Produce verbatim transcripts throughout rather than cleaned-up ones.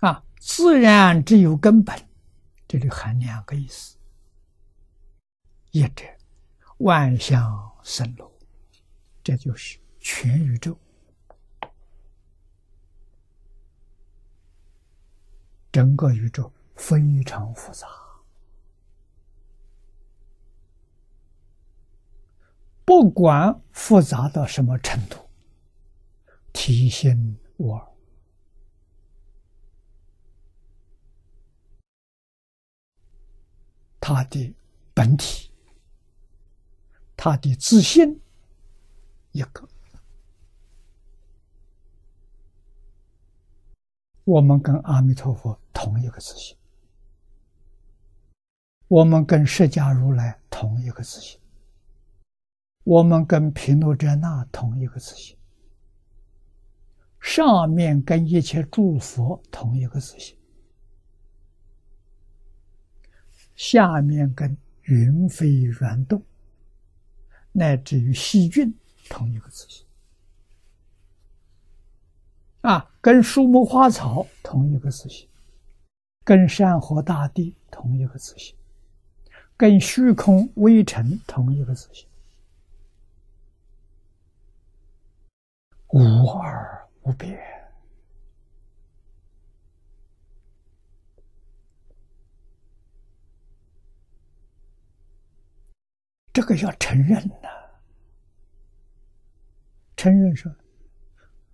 啊，自然只有根本，这里含两个意思。一者，万象生罗，这就是全宇宙，整个宇宙非常复杂，不管复杂到什么程度，体现无二。 他的本体，他的自信一个。我们跟阿弥陀佛同一个自信，我们跟释迦如来同一个自信，我们跟毗卢遮那同一个自信，上面跟一切诸佛同一个自信。 下面跟云飞软动，乃至于细菌同一个自信，啊，跟树木花草同一个自信，跟山河大地同一个自信，跟虚空微尘同一个自信，无二无别。 这个要承认呐、啊，承认说，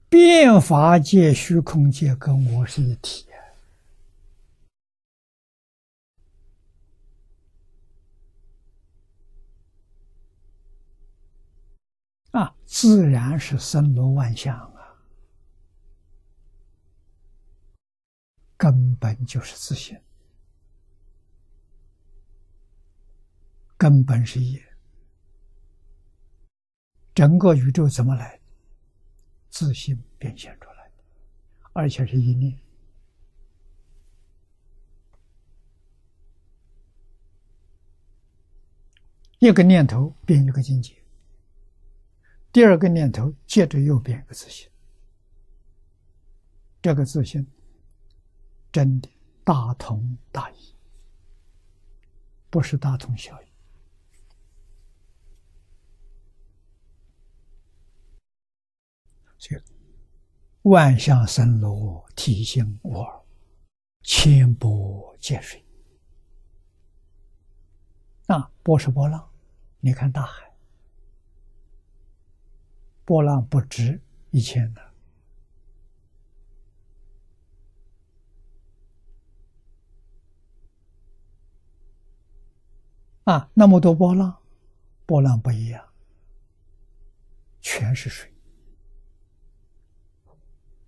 变法界、虚空界跟我是一体啊。啊，自然是森罗万象啊，根本就是自性，根本是一。 整个宇宙怎么来？自性变现出来的，而且是一念。一个念头变一个境界，第二个念头接着又变一个自性。这个自性真的大同大异，不是大同小异。 这个万象森罗，体性无二，千波皆水。啊，波是波浪，你看大海，波浪不止一千的，啊，那么多波浪，波浪不一样，全是水。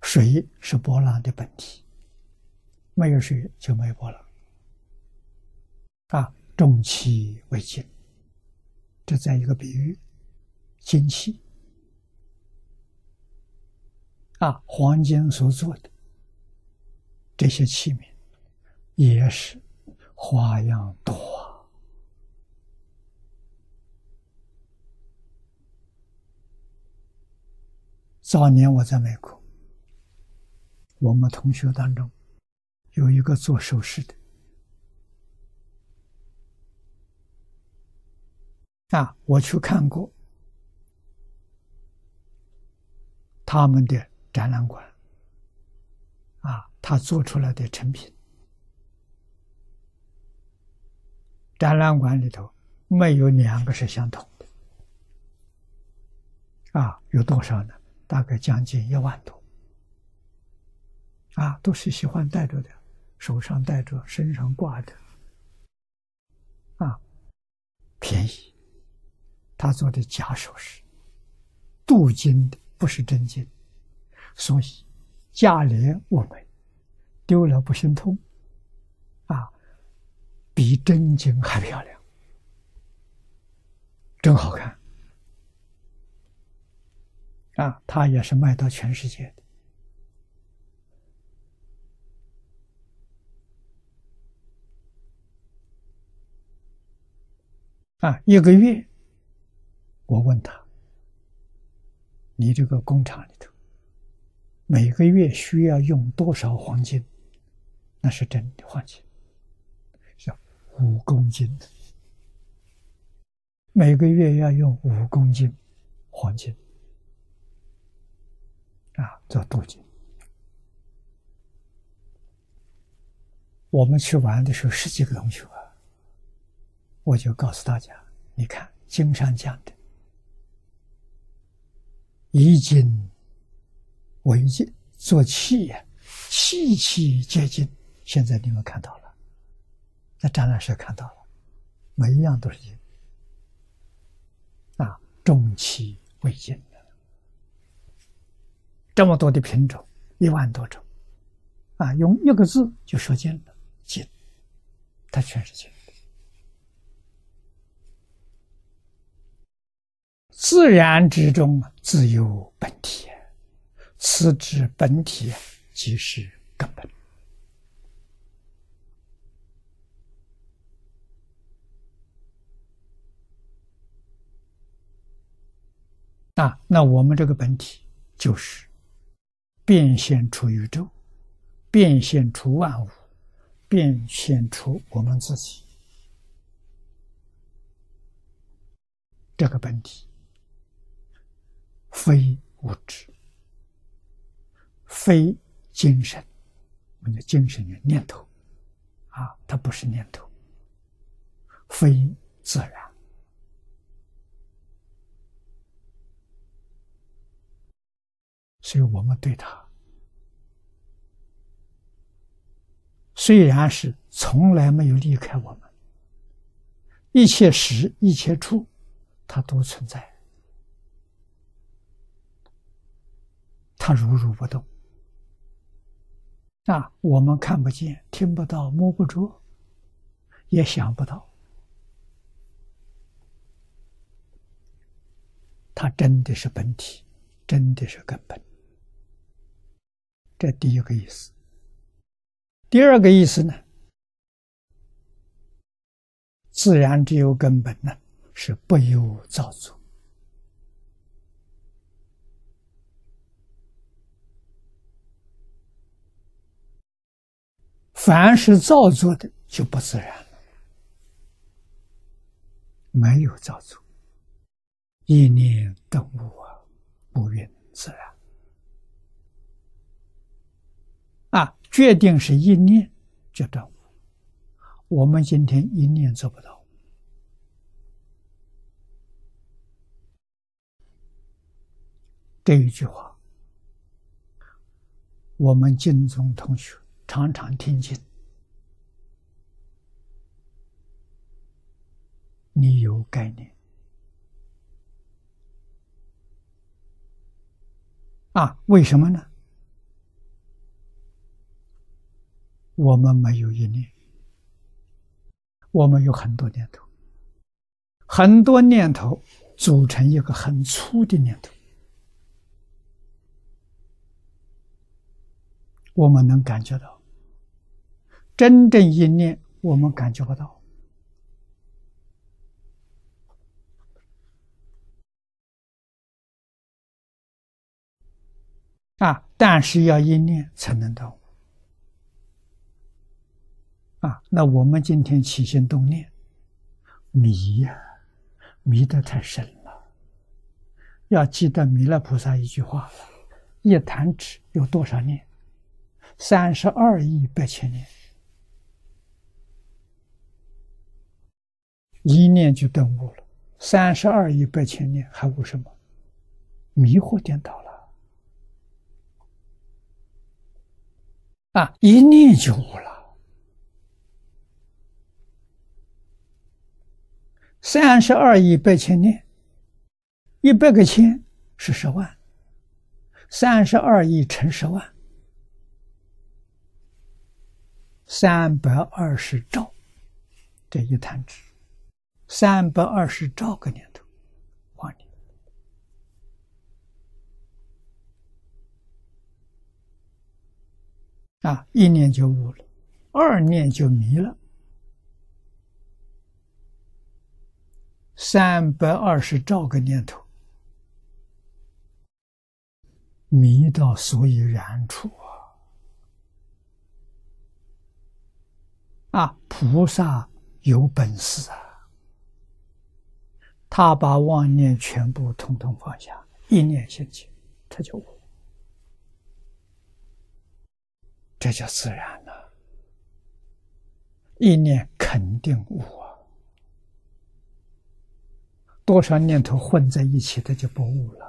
水是波浪的本体，没有水就没有波浪。啊，众气为金，这在一个比喻，金器。啊，黄金所做的这些器皿，也是花样多啊。早年我在美国。 我们同学当中有一个做首饰的，啊，我去看过他们的展览馆，啊，他做出来的成品，展览馆里头没有两个是相同的，啊，有多少呢？大概将近一万多。 啊，都是喜欢戴着的，手上戴着，身上挂的，啊，便宜。他做的假首饰，镀金的，不是真金，所以价廉物美，丢了不心痛，啊，比真金还漂亮，真好看。啊，他也是卖到全世界的。 啊，一个月，我问他：“你这个工厂里头，每个月需要用多少黄金那是真的幻境，是五公斤的，每个月要用五公斤黄金啊，做镀金。我们去玩的时候，十几个同学啊，我就告诉大家，你看经常讲的以金为金，做器呀，器器皆金。现在你们看到了，在展览室看到了，每一样都是金啊，重器为金的，这么多的品种，一万多种啊，用一个字就说尽了，金，它全是金。自然之中自有本体，此之本体即是根本。啊，那我们这个本体就是变现出宇宙，变现出万物，变现出我们自己。这个本体非物质，非精神，我们的精神的念头啊，它不是念头，非自然。所以我们对它虽然是从来没有离开我们，一切时一切处它都存在，它如如不动啊！我们看不见，听不到，摸不着，也想不到，它真的是本体，真的是根本。这第一个意思。第二个意思呢，自然只有根本呢，是不由造作。凡是造作的就不自然了，没有造作，一念顿悟啊，不愿自然啊，决定是一念就顿悟。我们今天一念做不到，这一句话，我们净宗同学常常听见，你有概念啊？为什么呢？我们没有一念，我们有很多念头，很多念头组成一个很粗的念头，我们能感觉到。真正一念我们感觉不到，啊！但是要一念才能到，啊！那我们今天起心动念，迷呀、啊，迷得太深了。要记得弥勒菩萨一句话：一弹指有多少念？三十二亿八千年。一念就顿悟了，三十二亿八千年还悟什么？迷惑颠倒了啊！一念就悟了，三十二亿八千年，一百个千是十万，三十二亿乘十万，三百二十兆，这一弹指，三百二十兆个念头往里，啊，一念就悟了，二念就迷了，三百二十兆个念头，迷到所以然处啊。啊，菩萨有本事啊，他把妄念全部统统放下，一念现前，他就悟，这就自然了。一念肯定悟啊，多少念头混在一起，他就不悟了。